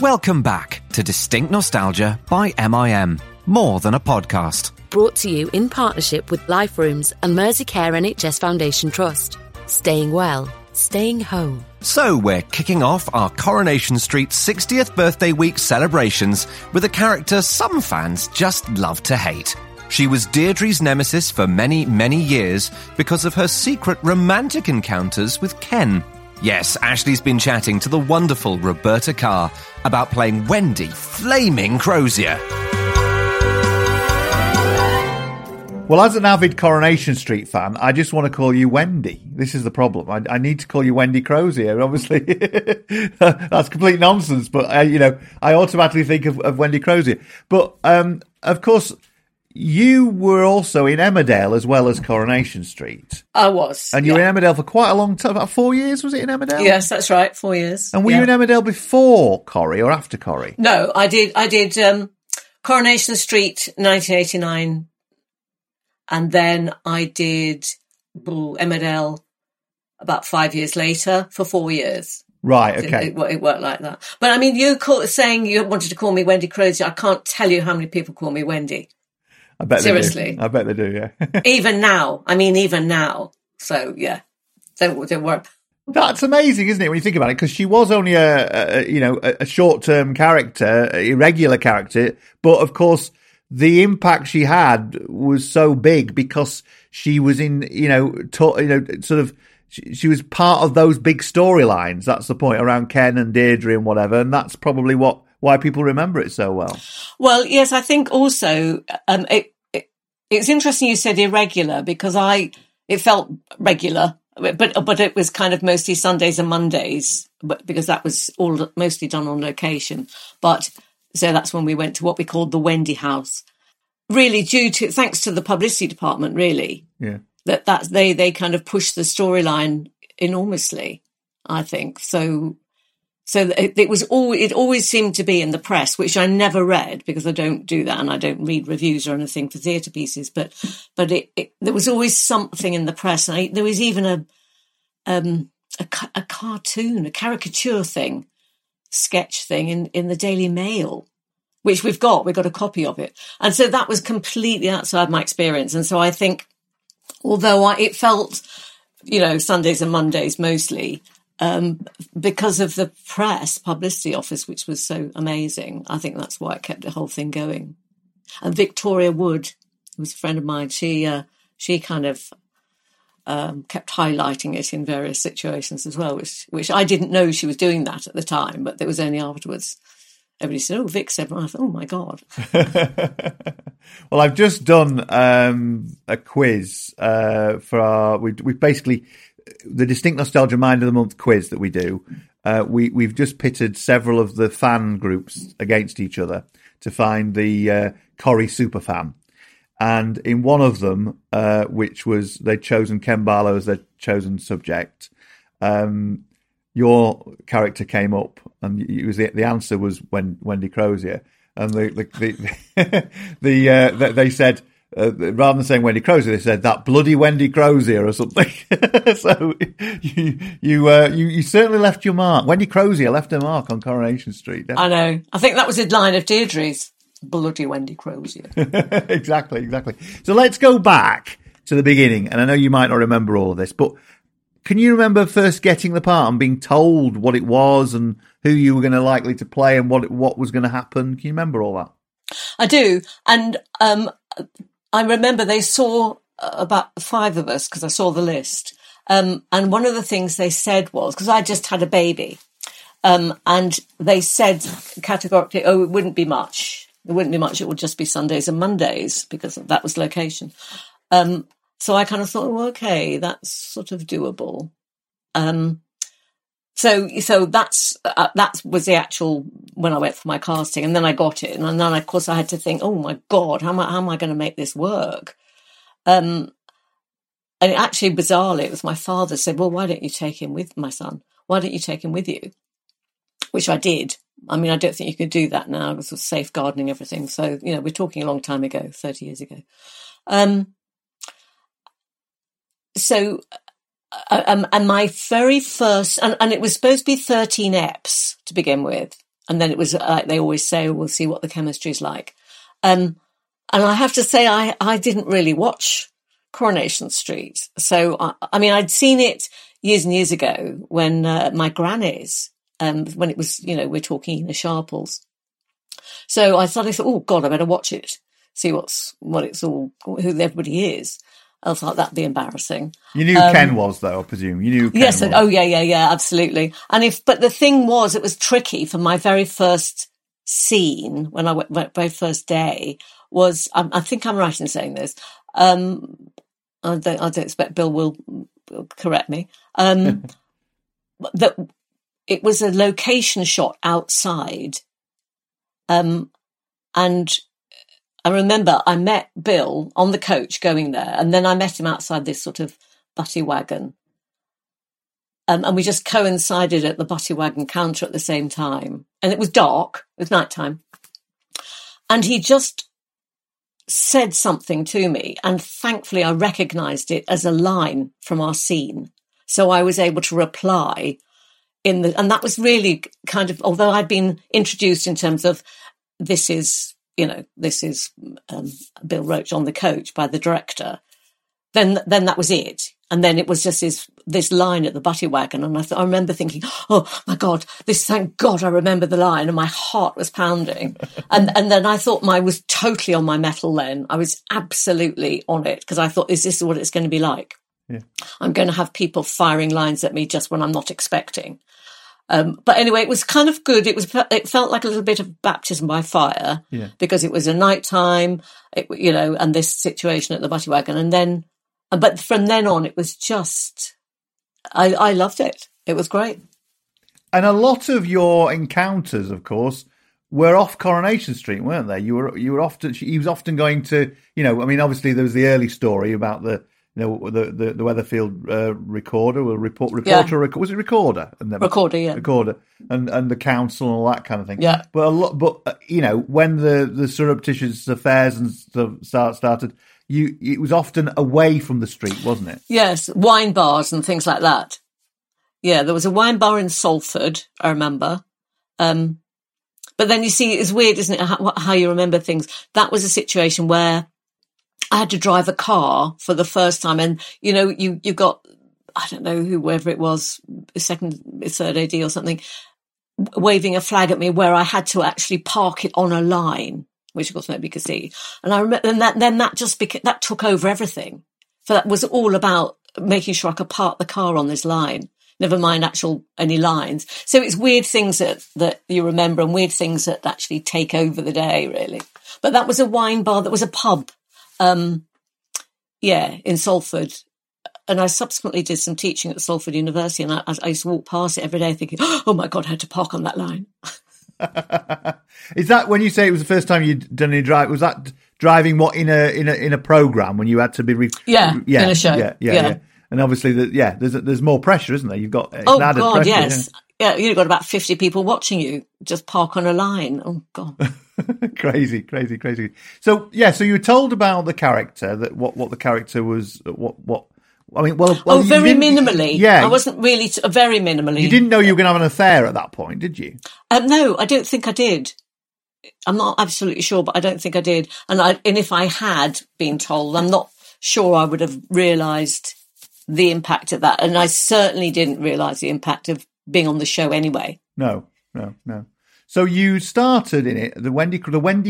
Welcome back to Distinct Nostalgia by MIM, more than a podcast. Brought to you in partnership with Life Rooms and Mersey Care NHS Foundation Trust. Staying well, staying home. So we're kicking off our Coronation Street 60th birthday week celebrations with a character some fans just love to hate. She was Deirdre's nemesis for many, many years because of her secret romantic encounters with Ken. Yes, Ashley's been chatting to the wonderful Roberta Carr about playing Wendy Flaming Crozier. Well, as an avid Coronation Street fan, I just want to call you Wendy. This is the problem. I need to call you Wendy Crozier, obviously. That's complete nonsense, but, I automatically think of Wendy Crozier. But, of course, you were also in Emmerdale as well as Coronation Street. I was. And you were in Emmerdale for quite a long time. About 4 years, was it, in Emmerdale? Yes, that's right, 4 years. And were you in Emmerdale before Corrie or after Corrie? No, I did Coronation Street 1989. And then I did Emmerdale about 5 years later for 4 years. Right, okay. It worked like that. But, I mean, saying you wanted to call me Wendy Crozier, I can't tell you how many people call me Wendy. I bet Seriously. They do. I bet they do, yeah. even now. So, yeah, don't worry. That's amazing, isn't it, when you think about it? Because she was only a short-term character, a irregular character, but, of course, the impact she had was so big because she was in, she was part of those big storylines. That's the point around Ken and Deirdre and whatever. And that's probably why people remember it so well. Well, yes, I think also it's interesting you said irregular because it felt regular, but it was kind of mostly Sundays and Mondays because that was all mostly done on location. But so that's when we went to what we called the Wendy House, really thanks to the publicity department, really. Yeah. That's they kind of pushed the storyline enormously, I think. So it always seemed to be in the press, which I never read because I don't do that and I don't read reviews or anything for theatre pieces. But there was always something in the press. And there was even a cartoon, a caricature thing. Sketch thing in the Daily Mail, which we've got a copy of it, and so that was completely outside my experience. And so I think, although it felt, Sundays and Mondays mostly, because of the press publicity office, which was so amazing. I think that's why it kept the whole thing going. And Victoria Wood, who was a friend of mine, she kind of kept highlighting it in various situations as well, which I didn't know she was doing that at the time, but it was only afterwards. Everybody said, oh, Vic said, well, I thought, oh, my God. Well, I've just done a quiz for our... We've basically... The Distinct Nostalgia Mind of the Month quiz that we do, we've just pitted several of the fan groups against each other to find the Corrie superfan. And in one of them, which was they'd chosen Ken Barlow as their chosen subject, your character came up, and it was the answer was Wendy Crozier. And they said, rather than saying Wendy Crozier, they said that bloody Wendy Crozier or something. So you certainly left your mark. Wendy Crozier left her mark on Coronation Street. Definitely. I know. I think that was a line of Deirdre's. Bloody Wendy Crozier. Exactly. So let's go back to the beginning. And I know you might not remember all of this, but can you remember first getting the part and being told what it was and who you were going to likely to play and what was going to happen? Can you remember all that? I do. And I remember they saw about five of us because I saw the list. And one of the things they said was, because I just had a baby, and they said categorically, oh, it wouldn't be much. It wouldn't be much. It would just be Sundays and Mondays because that was location. So I kind of thought, well, okay, that's sort of doable. So that's that was the actual when I went for my casting, and then I got it, and then of course I had to think, oh my God, how am I going to make this work? And actually, bizarrely, it was my father said, well, why don't you take him with you? Which I did. I mean, I don't think you could do that now because of safeguarding everything. So, we're talking a long time ago, 30 years ago. And my very first, and it was supposed to be 13 EPs to begin with. And then it was like they always say, we'll see what the chemistry's like. And I have to say, I didn't really watch Coronation Street. So, I mean, I'd seen it years and years ago when my grannies, when it was, you know, we're talking Ina Sharples. So I suddenly thought, oh, God, I better watch it, see what it's all, who everybody is. I thought that'd be embarrassing. You knew Ken was, though, I presume. You knew Ken yes, was. Oh, yeah, absolutely. And but the thing was, it was tricky for my very first scene when I went, my very first day was, I think I'm right in saying this. I don't expect Bill will correct me. That it was a location shot outside. And I remember I met Bill on the coach going there, and then I met him outside this sort of butty wagon. And we just coincided at the butty wagon counter at the same time. And it was dark, it was nighttime. And he just said something to me, and thankfully I recognised it as a line from our scene. So I was able to reply and that was really kind of, although I'd been introduced in terms of this is Bill Roach on the coach by the director, then that was it. And then it was just this line at the butty wagon. And I remember thinking, oh my God, thank God I remember the line. And my heart was pounding. and then I thought I was totally on my mettle then. I was absolutely on it because I thought, is this what it's going to be like? Yeah. I'm going to have people firing lines at me just when I'm not expecting. But anyway, it was kind of good. It felt like a little bit of baptism by fire because it was a night time, you know, and this situation at the butty wagon. But from then on, it was just, I loved it. It was great. And a lot of your encounters, of course, were off Coronation Street, weren't they? You were often, he was often going to, you know, I mean, obviously there was the early story about the Weatherfield recorder, or reporter, yeah. Was it recorder? And then recorder, yeah. Recorder, and the council and all that kind of thing. Yeah. But you know, when the surreptitious affairs and stuff started, it was often away from the street, wasn't it? Yes, wine bars and things like that. Yeah, there was a wine bar in Salford, I remember. But then you see, it's weird, isn't it, how you remember things. That was a situation where I had to drive a car for the first time. And, you know, you got, I don't know whoever it was, second, third AD or something, waving a flag at me where I had to actually park it on a line, which of course nobody could see. And I remember, and that just became, that took over everything. So that was all about making sure I could park the car on this line, never mind any lines. So it's weird things that you remember and weird things that actually take over the day, really. But that was a wine bar, that was a pub. In Salford. And I subsequently did some teaching at Salford University, and I used to walk past it every day thinking, oh my God, I had to park on that line. Is that when you say it was the first time you'd done any drive? Was that driving what in a program when you had to be in a show? Yeah. And obviously, there's more pressure, isn't there? You've got added pressure, yes, yeah. You've got about 50 people watching you just park on a line. Oh God, crazy. So you were told about the character, that what the character was, what. I mean, very minimally. Yeah. I wasn't really very minimally. You didn't know you were going to have an affair at that point, did you? No, I don't think I did. I'm not absolutely sure, but I don't think I did. And if I had been told, I'm not sure I would have realised the impact of that. And I certainly didn't realise the impact of being on the show anyway. No. So you started in it, the Wendy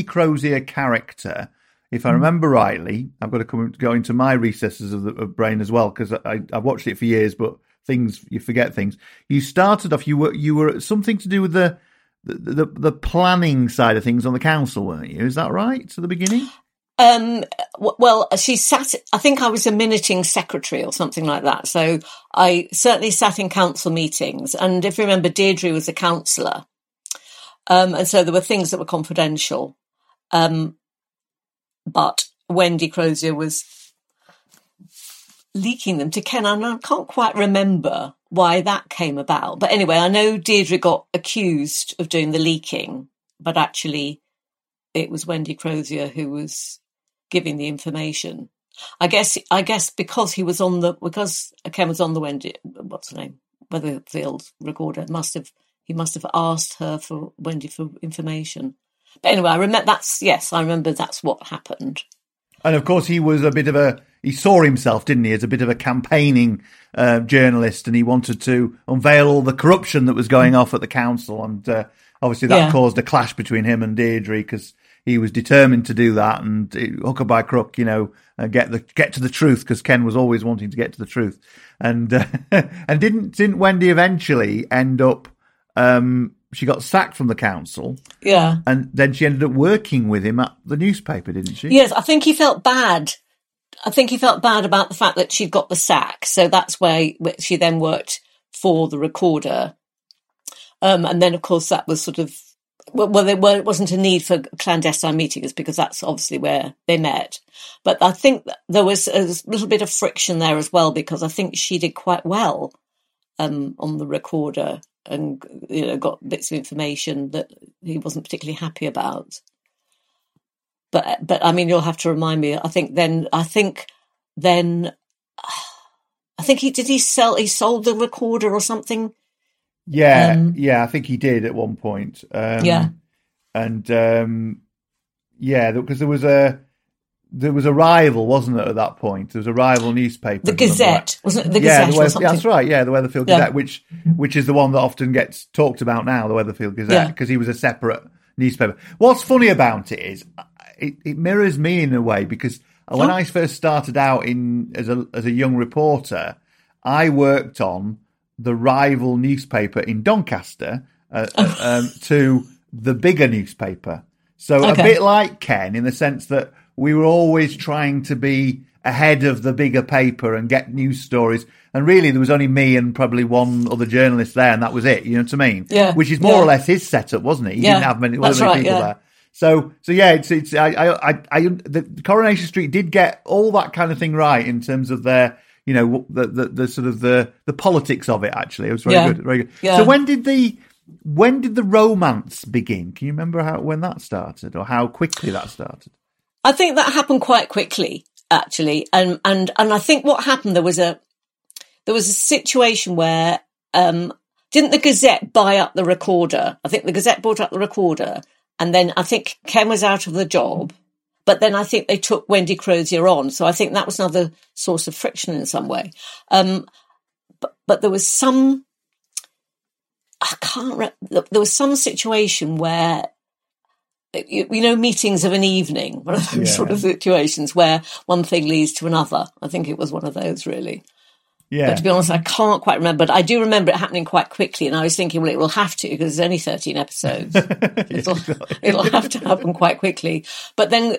Crozier character. If I remember rightly, I've got to go into my recesses of the brain as well, because I've watched it for years, but you forget things. You started off, you were something to do with the planning side of things on the council, weren't you? Is that right, at the beginning? Well, she sat, I think I was a minuting secretary or something like that. So I certainly sat in council meetings. And if you remember, Deirdre was a councillor. And so there were things that were confidential. But Wendy Crozier was leaking them to Ken, and I can't quite remember why that came about. But anyway, I know Deirdre got accused of doing the leaking, but actually it was Wendy Crozier who was giving the information. I guess because he was on the, because Ken was on the Weatherfield recorder, must have He must have asked her for Wendy for information. But anyway, I remember that's, yes, I remember that's what happened. And of course, he was a bit of a, he saw himself, didn't he, as a bit of a campaigning journalist, and he wanted to unveil all the corruption that was going off at the council. And obviously that caused a clash between him and Deirdre, because he was determined to do that and hook or by crook, you know, get to the truth, because Ken was always wanting to get to the truth. And and didn't Wendy eventually end up, she got sacked from the council. Yeah. And then she ended up working with him at the newspaper, didn't she? Yes, I think he felt bad. I think he felt bad about the fact that she'd got the sack. So that's where she then worked for the Recorder. And then, of course, that was sort of, well, it wasn't a need for clandestine meetings, because that's obviously where they met. But I think there was a little bit of friction there as well, because I think she did quite well on the Recorder, and you know, got bits of information that he wasn't particularly happy about. But I mean, you'll have to remind me. I think he sold the Recorder or something. Yeah, I think he did at one point. Because there was a rival, wasn't it? At that point, there was a rival newspaper, the Gazette, wasn't it? The Gazette, or something. Yeah, that's right. Yeah, the Weatherfield Gazette, which is the one that often gets talked about now, the Weatherfield Gazette, because he was a separate newspaper. What's funny about it is it mirrors me in a way, because when I first started out as a young reporter, I worked on the rival newspaper in Doncaster to the bigger newspaper. So a bit like Ken, in the sense that we were always trying to be ahead of the bigger paper and get news stories. And really, there was only me and probably one other journalist there, and that was it. You know what I mean? Yeah. Which is more or less his setup, wasn't it? He didn't have many people there. So yeah, it's the Coronation Street did get all that kind of thing right in terms of their, you know, the sort of the politics of it. Actually, it was very good, very good. Yeah. So when did the romance begin? Can you remember when that started, or how quickly that started? I think that happened quite quickly, actually, and I think what happened, there was a situation where didn't the Gazette buy up the Recorder? I think the Gazette bought up the Recorder, and then I think Ken was out of the job, but then I think they took Wendy Crozier on, so I think that was another source of friction in some way. But there was some, there was some situation where, you know, meetings of an evening, one of those sort of situations where one thing leads to another. I think it was one of those, really. Yeah. But to be honest, I can't quite remember. But I do remember it happening quite quickly, and I was thinking, well, it will have to, because there's only 13 episodes. It'll have to happen quite quickly. But then,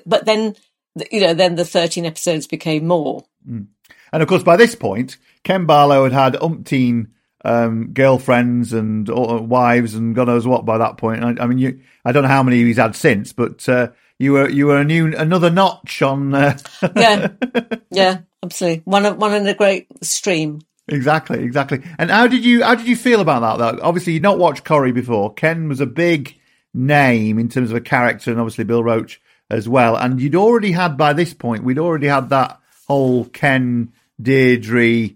you know, then the 13 episodes became more. Mm. And of course, by this point, Ken Barlow had umpteen girlfriends and wives and God knows what by that point. I mean, I don't know how many he's had since, but you were another notch on. Yeah, absolutely. One in a great stream. Exactly. And how did you feel about that, though? Obviously, you'd not watched Corrie before. Ken was a big name in terms of a character, and obviously Bill Roach as well. And we'd already had that whole Ken Deirdre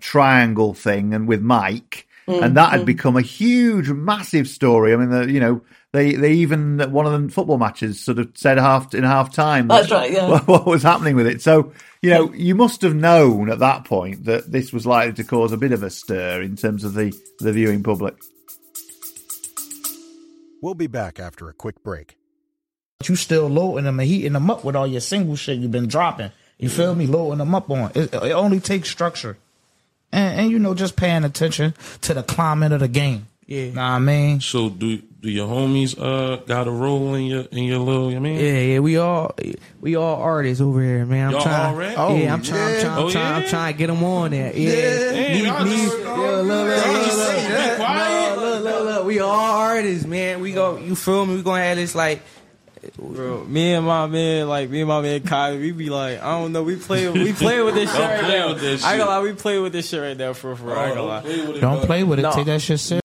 triangle thing, and with Mike, and that had become a huge, massive story. I mean, they even at one of the football matches sort of said in half time. That's right, yeah. What was happening with it? So you know, you must have known at that point that this was likely to cause a bit of a stir in terms of the viewing public. We'll be back after a quick break. You still loading them and heating them up with all your single shit you've been dropping. You feel me? Loading them up on it only takes structure. And you know, just paying attention to the climate of the game. Yeah, nah, I mean. So do your homies got a role in your little? You know what I mean? Yeah. We all artists over here, man. Y'all already? Oh, yeah, I'm trying to get them on there. Yeah. Look, we all artists, man. We go. You feel me? We gonna have this like. Bro, me and my man Kyle, we be like, I don't know, we play with this shit right now. I gonna lie, we play with this shit right now for I gonna lie. Don't play with it. Take that shit serious.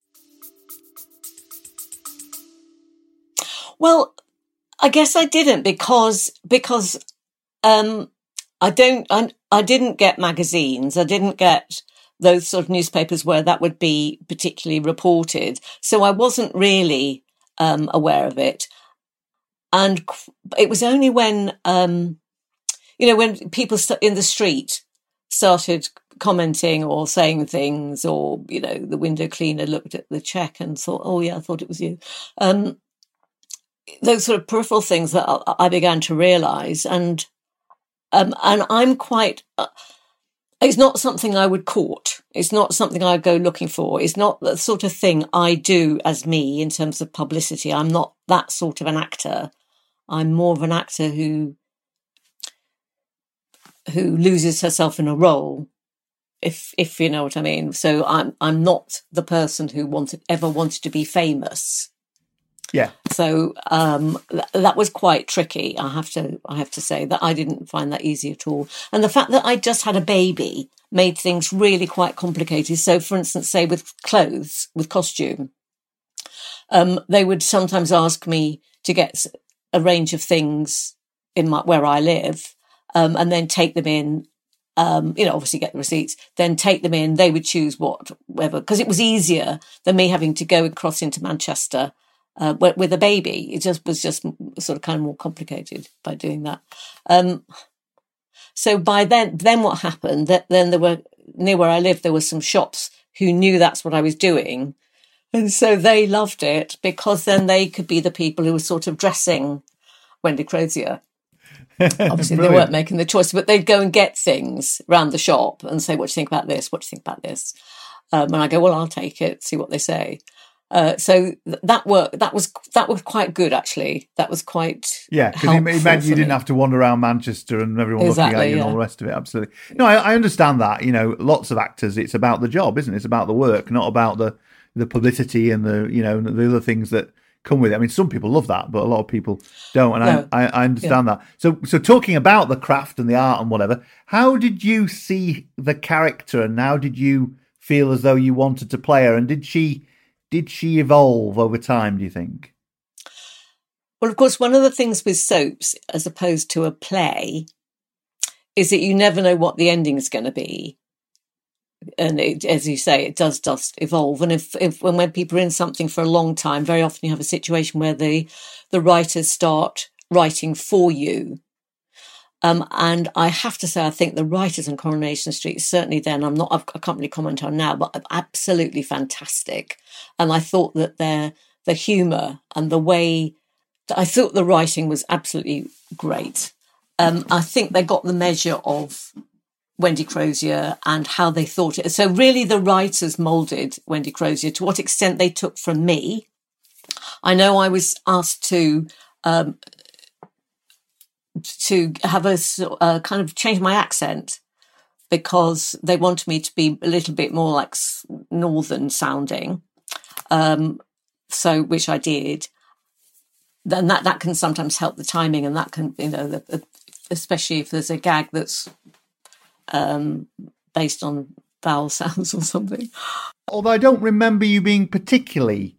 Well, I guess I didn't because I didn't get magazines. I didn't get those sort of newspapers where that would be particularly reported. So I wasn't really aware of it. And it was only when, when people in the street started commenting or saying things, or, the window cleaner looked at the cheque and thought, oh, yeah, I thought it was you. Those sort of peripheral things that I began to realise. And I'm quite... it's not something I would court. It's not something I'd go looking for. It's not the sort of thing I do as me in terms of publicity. I'm not that sort of an actor. I'm more of an actor who loses herself in a role, if you know what I mean. So I'm not the person who ever wanted to be famous. Yeah. So that was quite tricky. I have to say that I didn't find that easy at all. And the fact that I just had a baby made things really quite complicated. So, for instance, say with clothes, with costume, they would sometimes ask me to get a range of things in where I live, and then take them in. Obviously get the receipts, then take them in. They would choose whatever, because it was easier than me having to go across into Manchester. With a baby, it just was sort of kind of more complicated by doing that. So by then what happened? Then there were near where I lived, there were some shops who knew that's what I was doing, and so they loved it because then they could be the people who were sort of dressing Wendy Crozier. Obviously, they weren't making the choice, but they'd go and get things round the shop and say, "What do you think about this? What do you think about this?" And I go, "Well, I'll take it. See what they say." So that worked. That was quite good, actually. That was quite because it meant you didn't have to wander around Manchester and everyone looking at you and all the rest of it. Absolutely. No, I understand that. Lots of actors, it's about the job, isn't it? It's about the work, not about the publicity and the other things that come with it. I mean, some people love that, but a lot of people don't. And no. I understand that. So talking about the craft and the art and whatever, how did you see the character, and how did you feel as though you wanted to play her? And did she evolve over time, do you think? Well, of course, one of the things with soaps, as opposed to a play, is that you never know what the ending is going to be. And it, as you say, it does just evolve. And when people are in something for a long time, very often you have a situation where the writers start writing for you. And I have to say, I think the writers on Coronation Street, certainly then, I can't really comment on now, but absolutely fantastic. And I thought that the humour and the way that I thought the writing was absolutely great. I think they got the measure of Wendy Crozier and how they thought it. So really the writers moulded Wendy Crozier. To what extent they took from me, I know I was asked to have a kind of change my accent, because they wanted me to be a little bit more like northern sounding, so which I did. Then that can sometimes help the timing, and that can especially if there's a gag that's based on vowel sounds or something. Although I don't remember you being particularly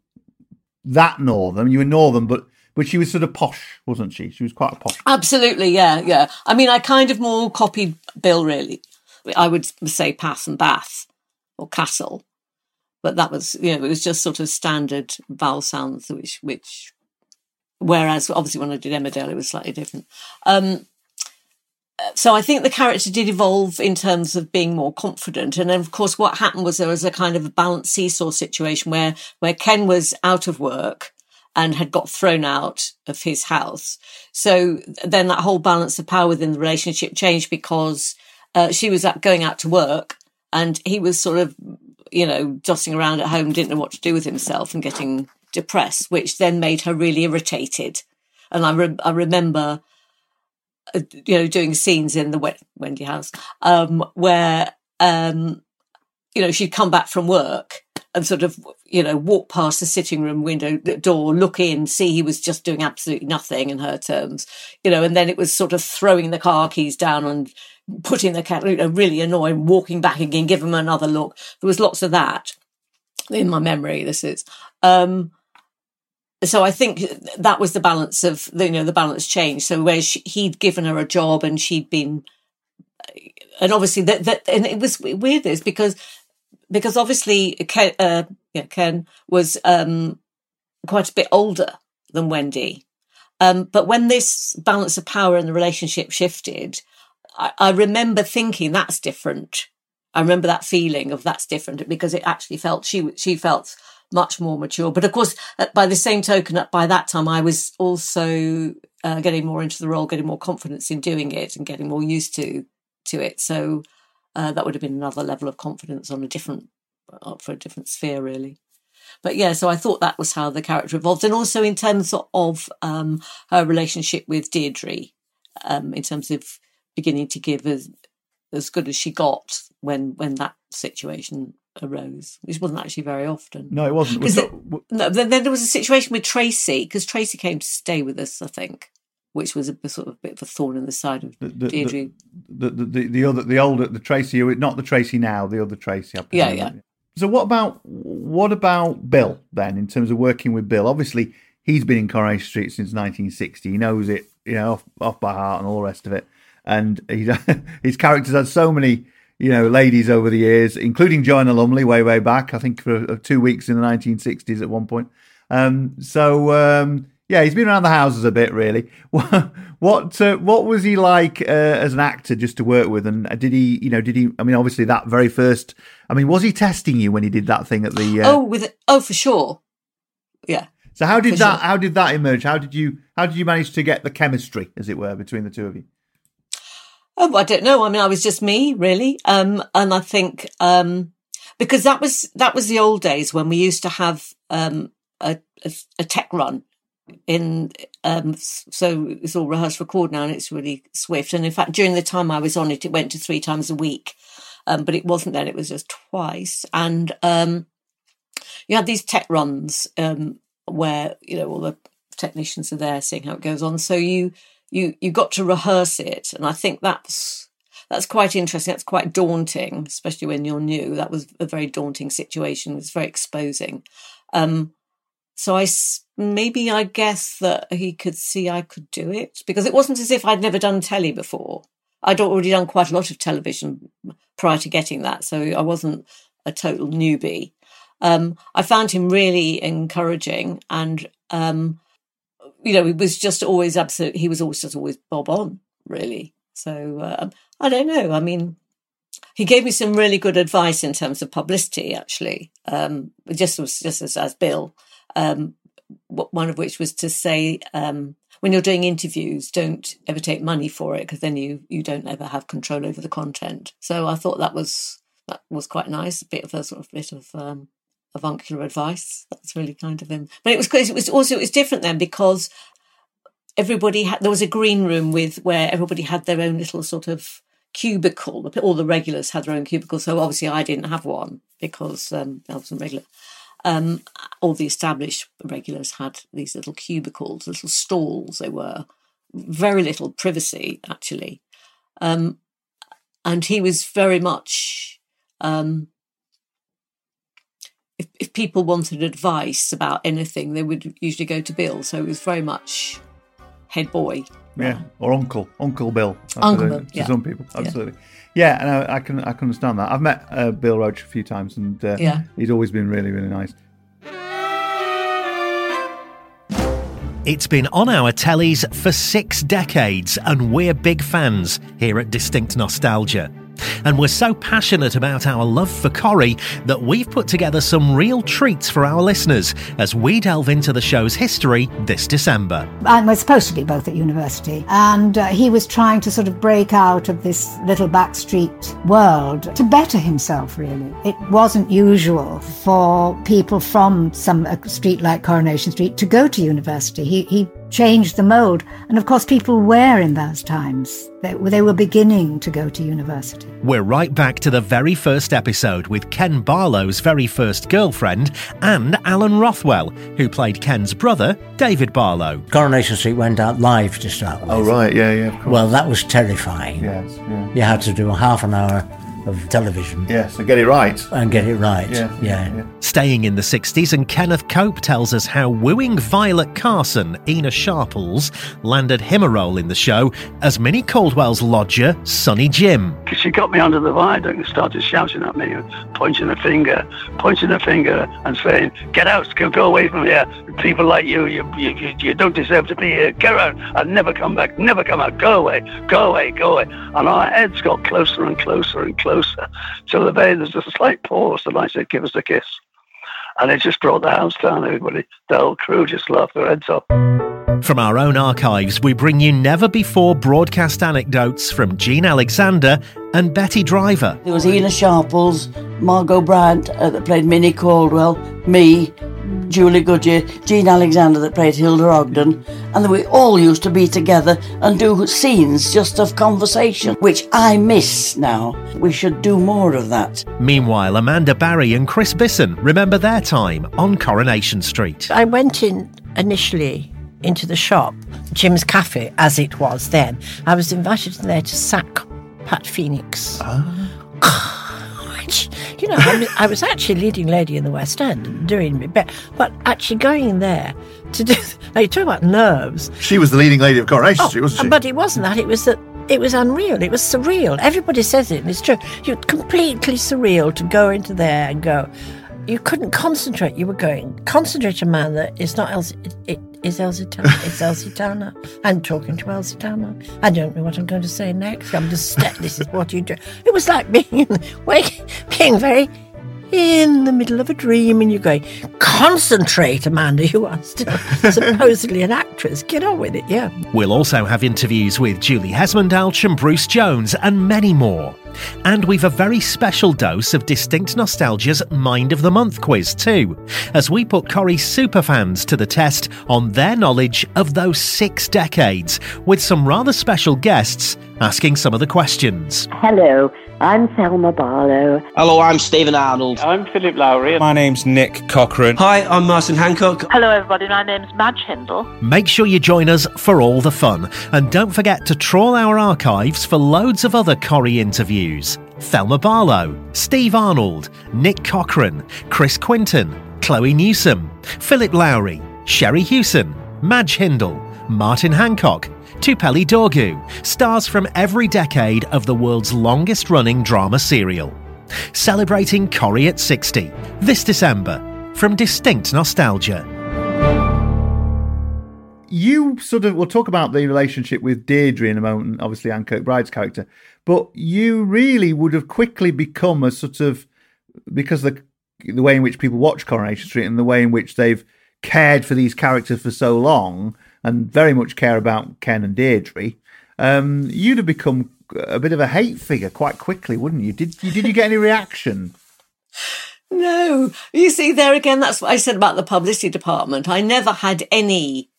that northern. You were northern, but she was sort of posh, wasn't she? She was quite a posh. Absolutely, yeah. I mean, I kind of more copied Bill, really. I would say Pass and Bath or Castle, but that was, it was just sort of standard vowel sounds, which whereas obviously when I did Emmerdale, it was slightly different. So I think the character did evolve in terms of being more confident. And then, of course, what happened was there was a kind of a balance seesaw situation where Ken was out of work and had got thrown out of his house. So then that whole balance of power within the relationship changed, because she was going out to work and he was sort of, dossing around at home, didn't know what to do with himself and getting depressed, which then made her really irritated. And I remember, doing scenes in the Wendy house where, she'd come back from work and sort of, walk past the sitting room window door, look in, see he was just doing absolutely nothing in her terms, and then it was sort of throwing the car keys down and putting the cat, really annoying, walking back again, give him another look. There was lots of that in my memory, this is. So I think that was the balance of, the balance changed. So where he'd given her a job and she'd been, and obviously and it was weird, this, because because obviously Ken was quite a bit older than Wendy. But when this balance of power in the relationship shifted, I remember thinking that's different. I remember that feeling of that's different because it actually felt she felt much more mature. But of course, by the same token, by that time, I was also getting more into the role, getting more confidence in doing it and getting more used to it. So that would have been another level of confidence on for a different sphere, really. But yeah, so I thought that was how the character evolved. And also in terms of her relationship with Deirdre, in terms of beginning to give as good as she got when that situation arose, which wasn't actually very often. No, it wasn't. Then there was a situation with Tracy, because Tracy came to stay with us, I think, which was a bit of a thorn in the side of Deirdre. The Tracy, not the Tracy now, the other Tracy. I presume. Yeah. So what about Bill then, in terms of working with Bill? Obviously, he's been in Coronation Street since 1960. He knows it, off by heart and all the rest of it. And his characters had so many, ladies over the years, including Joanna Lumley way back. I think for 2 weeks in the 1960s at one point. So he's been around the houses a bit, really. What was he like as an actor, just to work with? And did he? I mean, obviously that very first. I mean, was he testing you when he did that thing at the? For sure, yeah. So how did that? Sure. How did that emerge? How did you manage to get the chemistry, as it were, between the two of you? Oh, I don't know. I mean, I was just me, really. And I think because that was the old days when we used to have a tech run in. So it's all rehearsed record now, and it's really swift. And in fact, during the time I was on it, it went to 3 times a week. But it wasn't then; it was just twice. And you had these tech runs where all the technicians are there, seeing how it goes on. So you got to rehearse it, and I think that's quite interesting. That's quite daunting, especially when you're new. That was a very daunting situation. It's very exposing. So I guess that he could see I could do it, because it wasn't as if I'd never done telly before. I'd already done quite a lot of television prior to getting that, so I wasn't a total newbie. I found him really encouraging, and he was always just always bob on, really. So I don't know. I mean, he gave me some really good advice in terms of publicity, actually, just as Bill, one of which was to say, when you're doing interviews, don't ever take money for it, because then you don't ever have control over the content. So I thought that was quite nice, a bit of a sort of avuncular advice. That's really kind of him. But it was different then, because there was a green room where everybody had their own little sort of cubicle. All the regulars had their own cubicle, so obviously I didn't have one, because I wasn't regular. All the established regulars had these little cubicles, little stalls. They were very little privacy, actually, and he was very much. If people wanted advice about anything, they would usually go to Bill. So it was very much head boy. Yeah, or Uncle Bill. Uncle Bill, yeah. To some people, absolutely. Yeah, and I can understand that. I've met Bill Roach a few times, and he's always been really, really nice. It's been on our tellies for 6 decades, and we're big fans here at Distinct Nostalgia. And we're so passionate about our love for Corrie that we've put together some real treats for our listeners as we delve into the show's history this December. And we're supposed to be both at university, and he was trying to sort of break out of this little backstreet world to better himself, really. It wasn't usual for people from some street like Coronation Street to go to university. He changed the mould, and of course people were in those times. They were beginning to go to university. We're right back to the very first episode with Ken Barlow's very first girlfriend and Alan Rothwell, who played Ken's brother, David Barlow. Coronation Street went out live to start with. Oh right, yeah, of course. Well, that was terrifying. Yes, yeah. You had to do half an hour of television. Yes, and get it right. Yeah. Staying in the 60s, and Kenneth Cope tells us how wooing Violet Carson, Ina Sharples, landed him a role in the show as Minnie Caldwell's lodger, Sonny Jim. She got me under the viaduct and started shouting at me, pointing her finger and saying, "Get out, go away from here. People like you don't deserve to be here. Get out and never come back. Go away. And our heads got closer and closer and closer. So the day there's a slight pause and I said, "Give us a kiss." And it just brought the house down, everybody. The whole crew just laughed their heads off. From our own archives, we bring you never-before-broadcast anecdotes from Jean Alexander and Betty Driver. There was Ina Sharples, Margot Brandt that played Minnie Caldwell, me, Julie Goodyear, Jean Alexander that played Hilda Ogden, and we all used to be together and do scenes just of conversation, which I miss now. We should do more of that. Meanwhile, Amanda Barrie and Chris Bisson remember their time on Coronation Street. I went in initially into the shop, Jim's Cafe as it was then. I was invited there to sack Pat Phoenix. Oh. You know, I was actually leading lady in the West End, doing it, but actually going there to do. Now, you talk about nerves. She was the leading lady of Coronation Street, wasn't she? But it wasn't that. It was that it was unreal. It was surreal. Everybody says it, and it's true. You're completely surreal to go into there and go. You couldn't concentrate. You were going concentrate a man that is not Elsie. It's Elsie Tanner. It's Elsie Tanner. I'm talking to Elsie Tanner. I don't know what I'm going to say next. I'm just this is what you do. It was like being very in the middle of a dream, and you're going concentrate, Amanda. You are still supposedly an actress. Get on with it, yeah. We'll also have interviews with Julie Hesmond-Alch and Bruce Jones, and many more. And we've a very special dose of Distinct Nostalgia's Mind of the Month quiz too, as we put Corrie's superfans to the test on their knowledge of those 6 decades, with some rather special guests asking some of the questions. Hello, I'm Thelma Barlow. Hello, I'm Stephen Arnold. I'm Philip Lowry. My name's Nick Cochran. Hi, I'm Martin Hancock. Hello everybody, my name's Madge Hindle. Make sure you join us for all the fun, and don't forget to trawl our archives for loads of other Corrie interviews. Thelma Barlow, Steve Arnold, Nick Cochran, Chris Quinton, Chloe Newsom, Philip Lowry, Sherry Hewson, Madge Hindle, Martin Hancock, Tupeli Dorgu, stars from every decade of the world's longest-running drama serial. Celebrating Corrie at 60, this December, from Distinct Nostalgia. You sort of, we'll talk about the relationship with Deirdre in a moment, obviously Anne Kirkbride's character, but you really would have quickly become a sort of, because of the way in which people watch Coronation Street and the way in which they've cared for these characters for so long and very much care about Ken and Deirdre, you'd have become a bit of a hate figure quite quickly, wouldn't you? Did you get any reaction? No. You see, there again, that's what I said about the publicity department. I never had any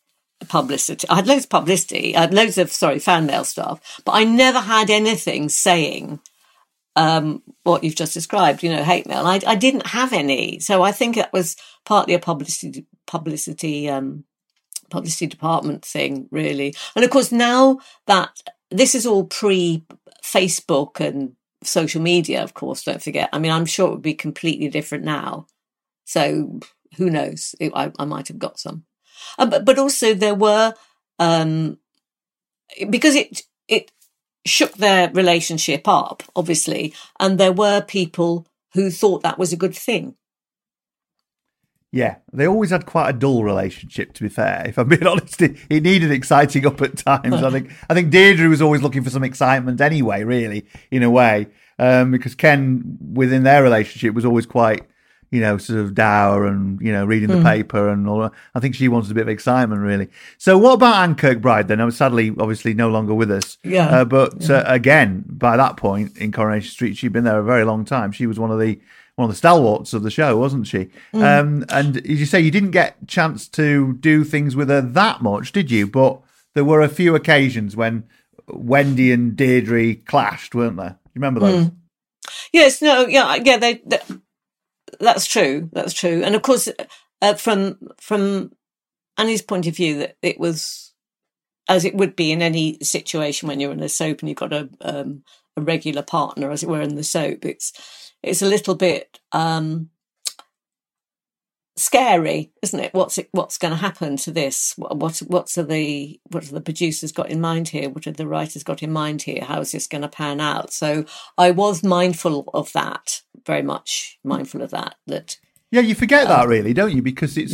publicity. I had loads of publicity. I had loads of, fan mail stuff, but I never had anything saying what you've just described, you know, hate mail. I didn't have any. So I think it was partly a publicity department thing, really. And of course, now that this is all pre-Facebook and social media, of course, don't forget. I mean, I'm sure it would be completely different now. So who knows? I might have got some. But also there were, because it shook their relationship up, obviously, and there were people who thought that was a good thing. Yeah, they always had quite a dull relationship, to be fair. If I'm being honest, it needed exciting up at times. I think Deirdre was always looking for some excitement anyway, really, in a way, because Ken, within their relationship, was always quite, you know, sort of dour and, you know, reading the paper and all that. I think she wanted a bit of excitement, really. So what about Anne Kirkbride then? I'm sadly, obviously, no longer with us. Yeah. Again, by that point in Coronation Street, she'd been there a very long time. She was one of the stalwarts of the show, wasn't she? And as you say, you didn't get a chance to do things with her that much, did you? But there were a few occasions when Wendy and Deirdre clashed, weren't there? Do you remember those? Yes, no, yeah, they That's true. And of course, from Annie's point of view, that it was, as it would be in any situation when you're in a soap and you've got a regular partner, as it were, in the soap, it's a little bit scary, isn't it? What's going to happen to this? What are the producers got in mind here? What have the writers got in mind here? How is this going to pan out? So I was mindful of that, very much mindful of that. Yeah, you forget that really, don't you? Because it's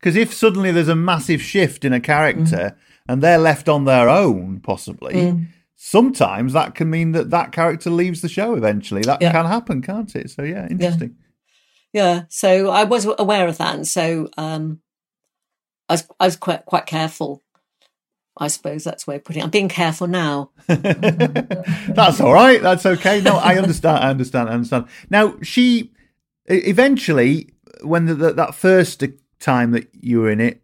because if suddenly there's a massive shift in a character and they're left on their own, possibly, sometimes that can mean that character leaves the show eventually. That can happen, can't it? So, yeah, interesting. Yeah, so I was aware of that. And so I was quite careful. I suppose that's the way of putting it. I'm being careful now. That's all right. That's okay. No, I understand. I understand. Now, she... Eventually, when that first time that you were in it,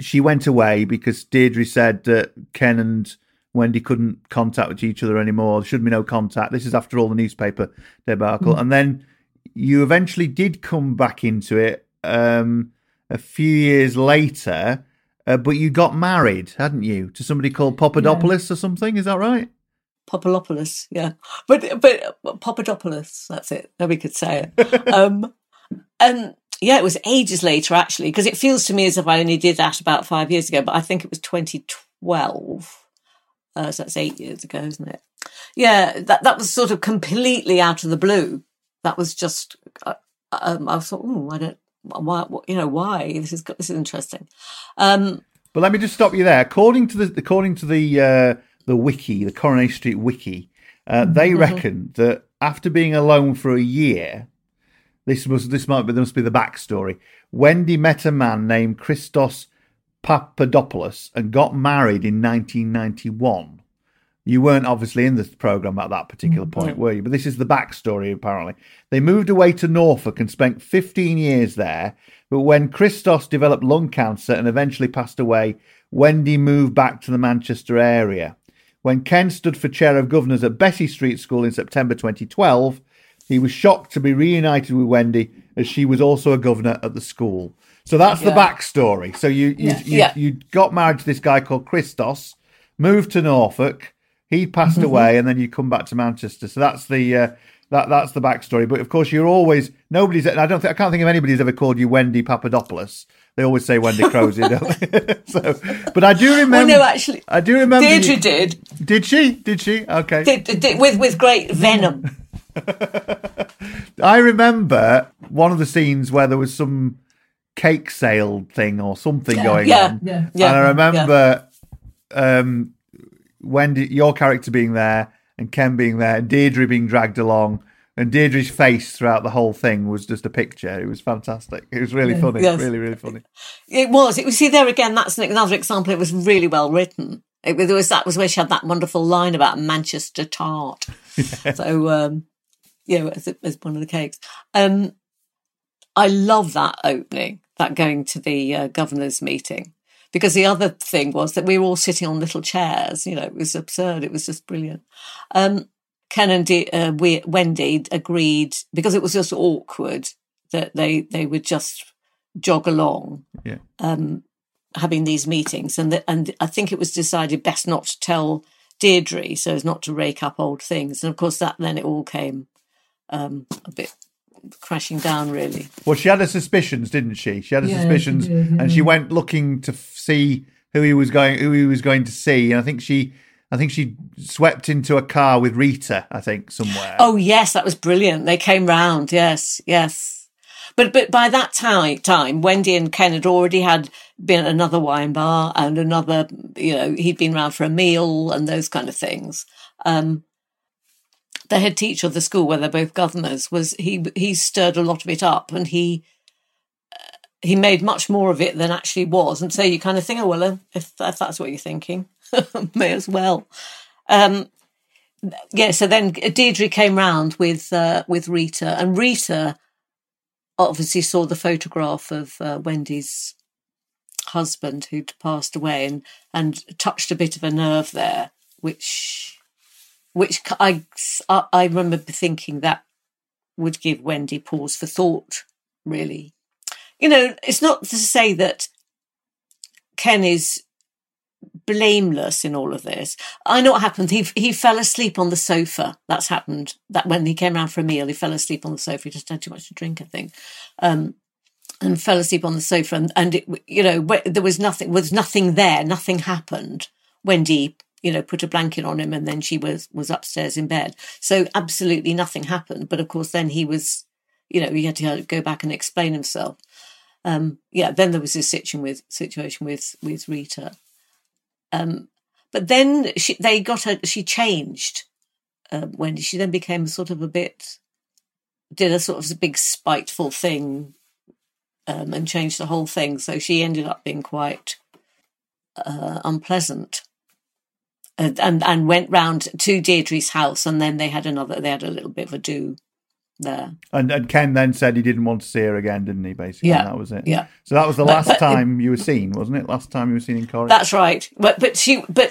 she went away because Deirdre said that Ken and Wendy couldn't contact each other anymore. There should be no contact. This is after all the newspaper debacle. Mm-hmm. And then you eventually did come back into it a few years later, but you got married, hadn't you, to somebody called Papadopoulos or something? Is that right? Papadopoulos, yeah, but Papadopoulos, that's it. Nobody could say it. Yeah, it was ages later actually, because it feels to me as if I only did that about 5 years ago, but I think it was 2012, so that's 8 years ago, isn't it? Yeah, that was sort of completely out of the blue. That was just, I thought, why? This is interesting. But let me just stop you there. According to the wiki, the Coronation Street wiki, they reckon that after being alone for a year, there must be the backstory. Wendy met a man named Christos Papadopoulos and got married in 1991. You weren't obviously in the programme at that particular point, were you? But this is the backstory, apparently. They moved away to Norfolk and spent 15 years there. But when Christos developed lung cancer and eventually passed away, Wendy moved back to the Manchester area. When Ken stood for chair of governors at Betty Street School in September 2012, he was shocked to be reunited with Wendy as she was also a governor at the school. So that's the backstory. So you got married to this guy called Christos, moved to Norfolk, he passed away, and then you come back to Manchester. So that's the that's the backstory. But of course, you're always I can't think of anybody who's ever called you Wendy Papadopoulos. They always say Wendy Crozier, don't they? So, but I do remember. Well, no, actually, I do remember. Deirdre did. Did she? Did she? Okay. With great venom. I remember one of the scenes where there was some cake sale thing or something going on, and I remember Wendy, your character being there, and Ken being there, and Deirdre being dragged along. And Deirdre's face throughout the whole thing was just a picture. It was fantastic. It was really funny. Yes. Really, really funny. It was. It was. See, there again, that's another example. It was really well written. That was where she had that wonderful line about Manchester tart. Yeah. So, as one of the cakes. I love that opening, that going to the governor's meeting, because the other thing was that we were all sitting on little chairs. You know, it was absurd. It was just brilliant. Ken and Wendy agreed, because it was just awkward, that they would just jog along having these meetings. And I think it was decided best not to tell Deirdre so as not to rake up old things. And, of course, then it all came a bit crashing down, really. Well, she had her suspicions, didn't she? She had her suspicions, and she went looking to see who he was going to see. And I think she swept into a car with Rita, I think, somewhere. Oh, yes, that was brilliant. They came round, yes. But by that time, Wendy and Ken had already been at another wine bar and another, he'd been round for a meal and those kind of things. The head teacher of the school, where they're both governors, he stirred a lot of it up, and he made much more of it than actually was. And so you kind of think, oh, well, if that's what you're thinking... May as well. So then Deirdre came round with Rita, and Rita obviously saw the photograph of Wendy's husband who'd passed away and touched a bit of a nerve there, which I remember thinking that would give Wendy pause for thought, really. It's not to say that Ken is blameless in all of this. I know what happened. He fell asleep on the sofa. That's happened. That when he came round for a meal, he fell asleep on the sofa. He just had too much to drink, I think. and fell asleep on the sofa, and it, you know, there was nothing there, nothing happened. Wendy, you know, put a blanket on him, and then she was upstairs in bed. So absolutely nothing happened. But of course, then he was, you know, he had to go back and explain himself. Then there was this situation with Rita. But then she changed, Wendy. She then became sort of did a big spiteful thing, and changed the whole thing. So she ended up being quite unpleasant, and went round to Deirdre's house, and then they had a little bit of a do there. And Ken then said he didn't want to see her again, didn't he, basically? Yeah. And that was it. Yeah. So that was the last time you were seen, wasn't it? Last time you were seen in Corrie. That's right. But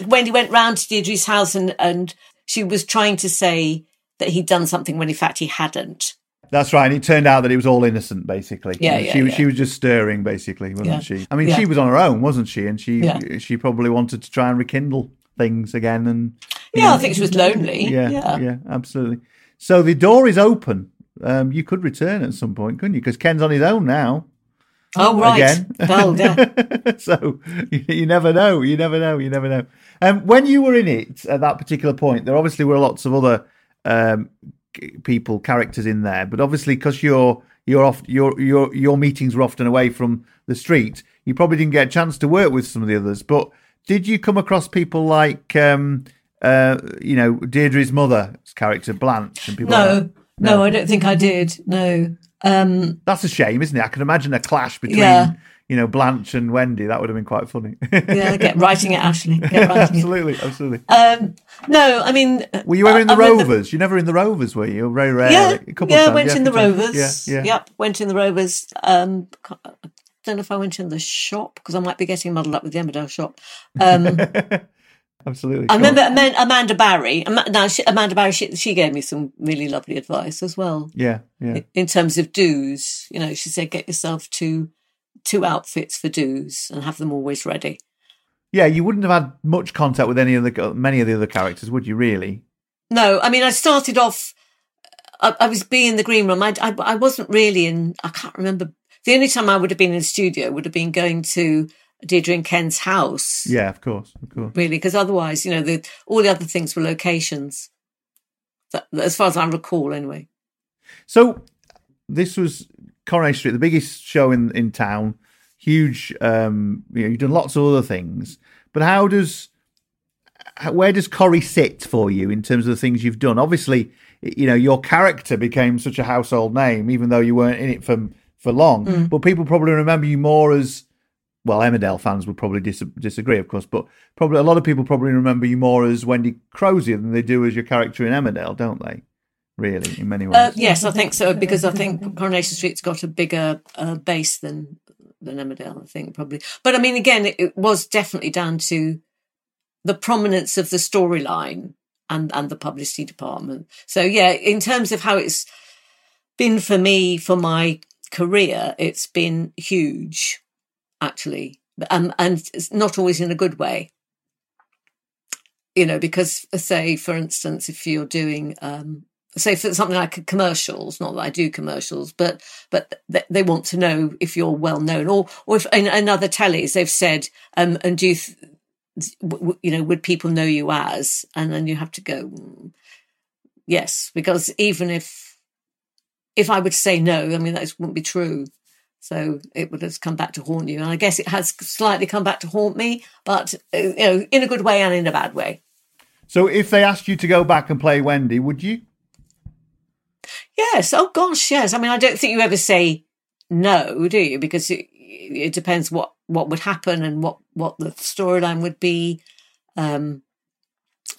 Wendy went round to Deirdre's house, and she was trying to say that he'd done something when in fact he hadn't. That's right. And it turned out that it was all innocent, basically. She was just stirring, basically, wasn't she? I mean, she was on her own, wasn't she? And she probably wanted to try and rekindle things again. And I think she was lonely. Yeah, absolutely. So the door is open. You could return at some point, couldn't you? Because Ken's on his own now. Oh, right. Again. Well, yeah. So you never know. You never know. When you were in it at that particular point, there obviously were lots of other characters in there, but obviously because your meetings were often away from the street, you probably didn't get a chance to work with some of the others. But did you come across people like Deirdre's mother's character Blanche and people? No, I don't think I did. No, that's a shame, isn't it? I can imagine a clash between Blanche and Wendy. That would have been quite funny. Absolutely. No, I mean... Were you ever in the Rovers? You never in the Rovers, were you? You were very rarely. Went in the Rovers. I don't know if I went in the shop, because I might be getting muddled up with the Emmerdale shop. Absolutely. I remember Amanda Barrie. She gave me some really lovely advice as well. Yeah. In terms of do's, she said, get yourself two outfits for do's and have them always ready. Yeah, you wouldn't have had much contact with many of the other characters, would you, really? No, I mean, I started off, I was being in the green room. I wasn't really in, I can't remember, the only time I would have been in the studio would have been going to Deirdre and Ken's house. Yeah, of course. Really, because otherwise, all the other things were locations, as far as I recall, anyway. So this was Coronation Street, the biggest show in town, huge. You've done lots of other things, but where does Corrie sit for you in terms of the things you've done? Obviously, your character became such a household name, even though you weren't in it for long. Mm. But people probably remember you more as, well, Emmerdale fans would probably disagree, of course, but probably a lot of people probably remember you more as Wendy Crozier than they do as your character in Emmerdale, don't they? Really, in many ways. Yes, I think so, because I think Coronation Street's got a bigger base than Emmerdale, I think, probably. But, I mean, again, it was definitely down to the prominence of the storyline and the publicity department. So, yeah, in terms of how it's been for me, for my career, it's been huge, actually, and it's not always in a good way. Because, say, for instance, if you're doing... say for something like commercials, not that I do commercials, but they want to know if you're well known, or if in other tellies they've said, and do you, would people know you as? And then you have to go, yes, because even if I would say no, I mean that wouldn't be true. So it would have come back to haunt you, and I guess it has slightly come back to haunt me, but in a good way and in a bad way. So if they asked you to go back and play Wendy, would you? Yes. Oh, gosh, yes. I mean, I don't think you ever say no, do you? Because it depends what would happen and what the storyline would be, and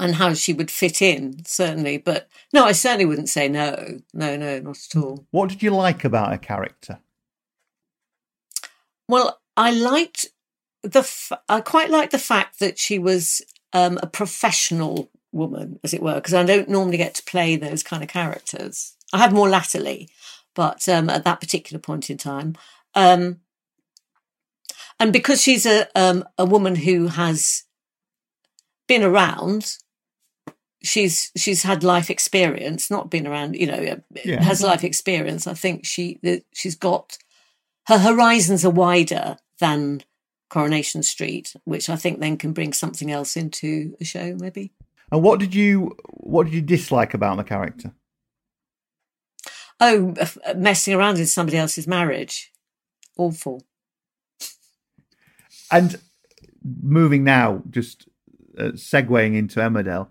how she would fit in, certainly. But no, I certainly wouldn't say no. No, not at all. What did you like about her character? Well, I quite liked the fact that she was a professional woman, as it were, because I don't normally get to play those kind of characters. I have more latterly, but at that particular point in time, and because she's a woman who has been around, she's had life experience, not been around, has life experience. I think she's got her horizons are wider than Coronation Street, which I think then can bring something else into a show, maybe. And what did you dislike about the character? Oh, messing around in somebody else's marriage. Awful. And moving now, just segueing into Emmerdale,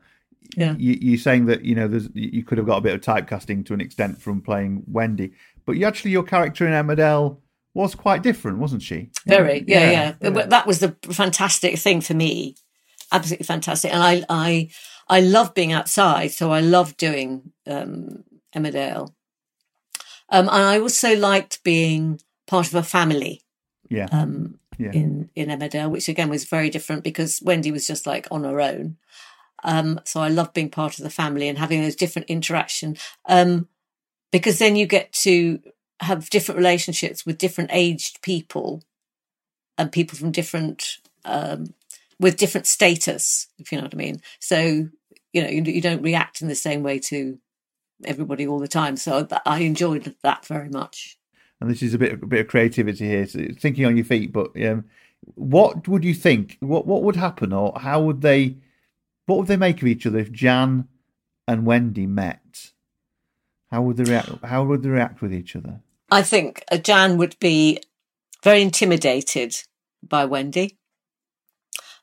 yeah. You're saying that, you know, you could have got a bit of typecasting to an extent from playing Wendy, but you actually, your character in Emmerdale was quite different, wasn't she? Very, yeah. That was the fantastic thing for me. Absolutely fantastic. And I love being outside, so I love doing Emmerdale. And I also liked being part of a family. Yeah. In Emmerdale, which again was very different because Wendy was just like on her own. So I love being part of the family and having those different interaction, because then you get to have different relationships with different aged people and people from different, with different status, if you know what I mean. So, you know, you don't react in the same way to everybody all the time. So I enjoyed that very much. And this is a bit of creativity here, so thinking on your feet. But what would you think? What would happen, or how would they? What would they make of each other if Jan and Wendy met? How would they react? How would they react with each other? I think Jan would be very intimidated by Wendy,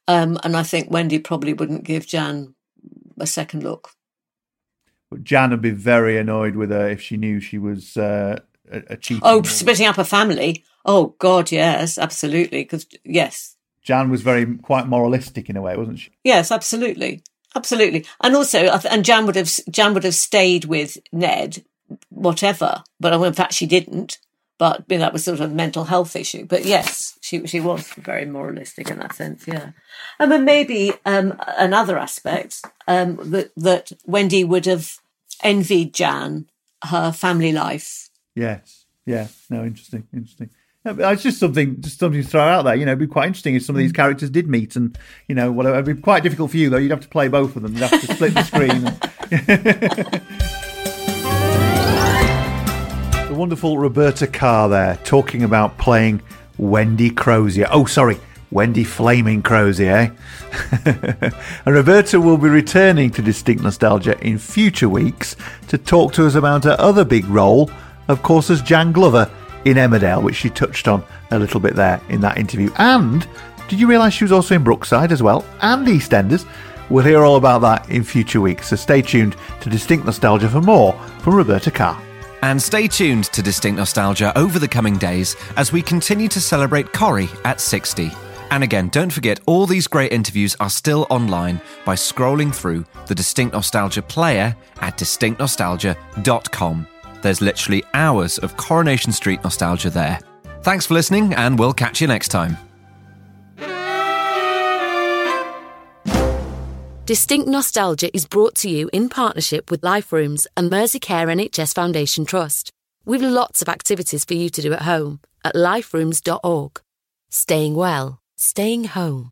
and I think Wendy probably wouldn't give Jan a second look. But Jan would be very annoyed with her if she knew she was. A cheating splitting up a family. Oh God, yes, absolutely. Because yes, Jan was quite moralistic in a way, wasn't she? Yes, absolutely, absolutely. And also, and Jan would have stayed with Ned, whatever. But in fact, she didn't. But you know, that was sort of a mental health issue. But yes, she was very moralistic in that sense. Yeah, and then maybe another aspect that Wendy would have envied Jan her family life. Yes. Yeah. No. Interesting. Yeah, but it's just something to throw out there. You know, it'd be quite interesting if some of these characters did meet, and you know, whatever. It'd be quite difficult for you though. You'd have to play both of them. You'd have to split the screen. The wonderful Roberta Carr there talking about playing Wendy Crozier. Oh, sorry, Wendy Flaming Crozier. Eh? And Roberta will be returning to Distinct Nostalgia in future weeks to talk to us about her other big role. Of course, as Jan Glover in Emmerdale, which she touched on a little bit there in that interview. And did you realise she was also in Brookside as well, and EastEnders? We'll hear all about that in future weeks, so stay tuned to Distinct Nostalgia for more from Roberta Carr. And stay tuned to Distinct Nostalgia over the coming days as we continue to celebrate Corrie at 60. And again, don't forget, all these great interviews are still online by scrolling through the Distinct Nostalgia player at distinctnostalgia.com. There's literally hours of Coronation Street nostalgia there. Thanks for listening, and we'll catch you next time. Distinct Nostalgia is brought to you in partnership with Life Rooms and Mersey Care NHS Foundation Trust. We've lots of activities for you to do at home at liferooms.org. Staying well, staying home.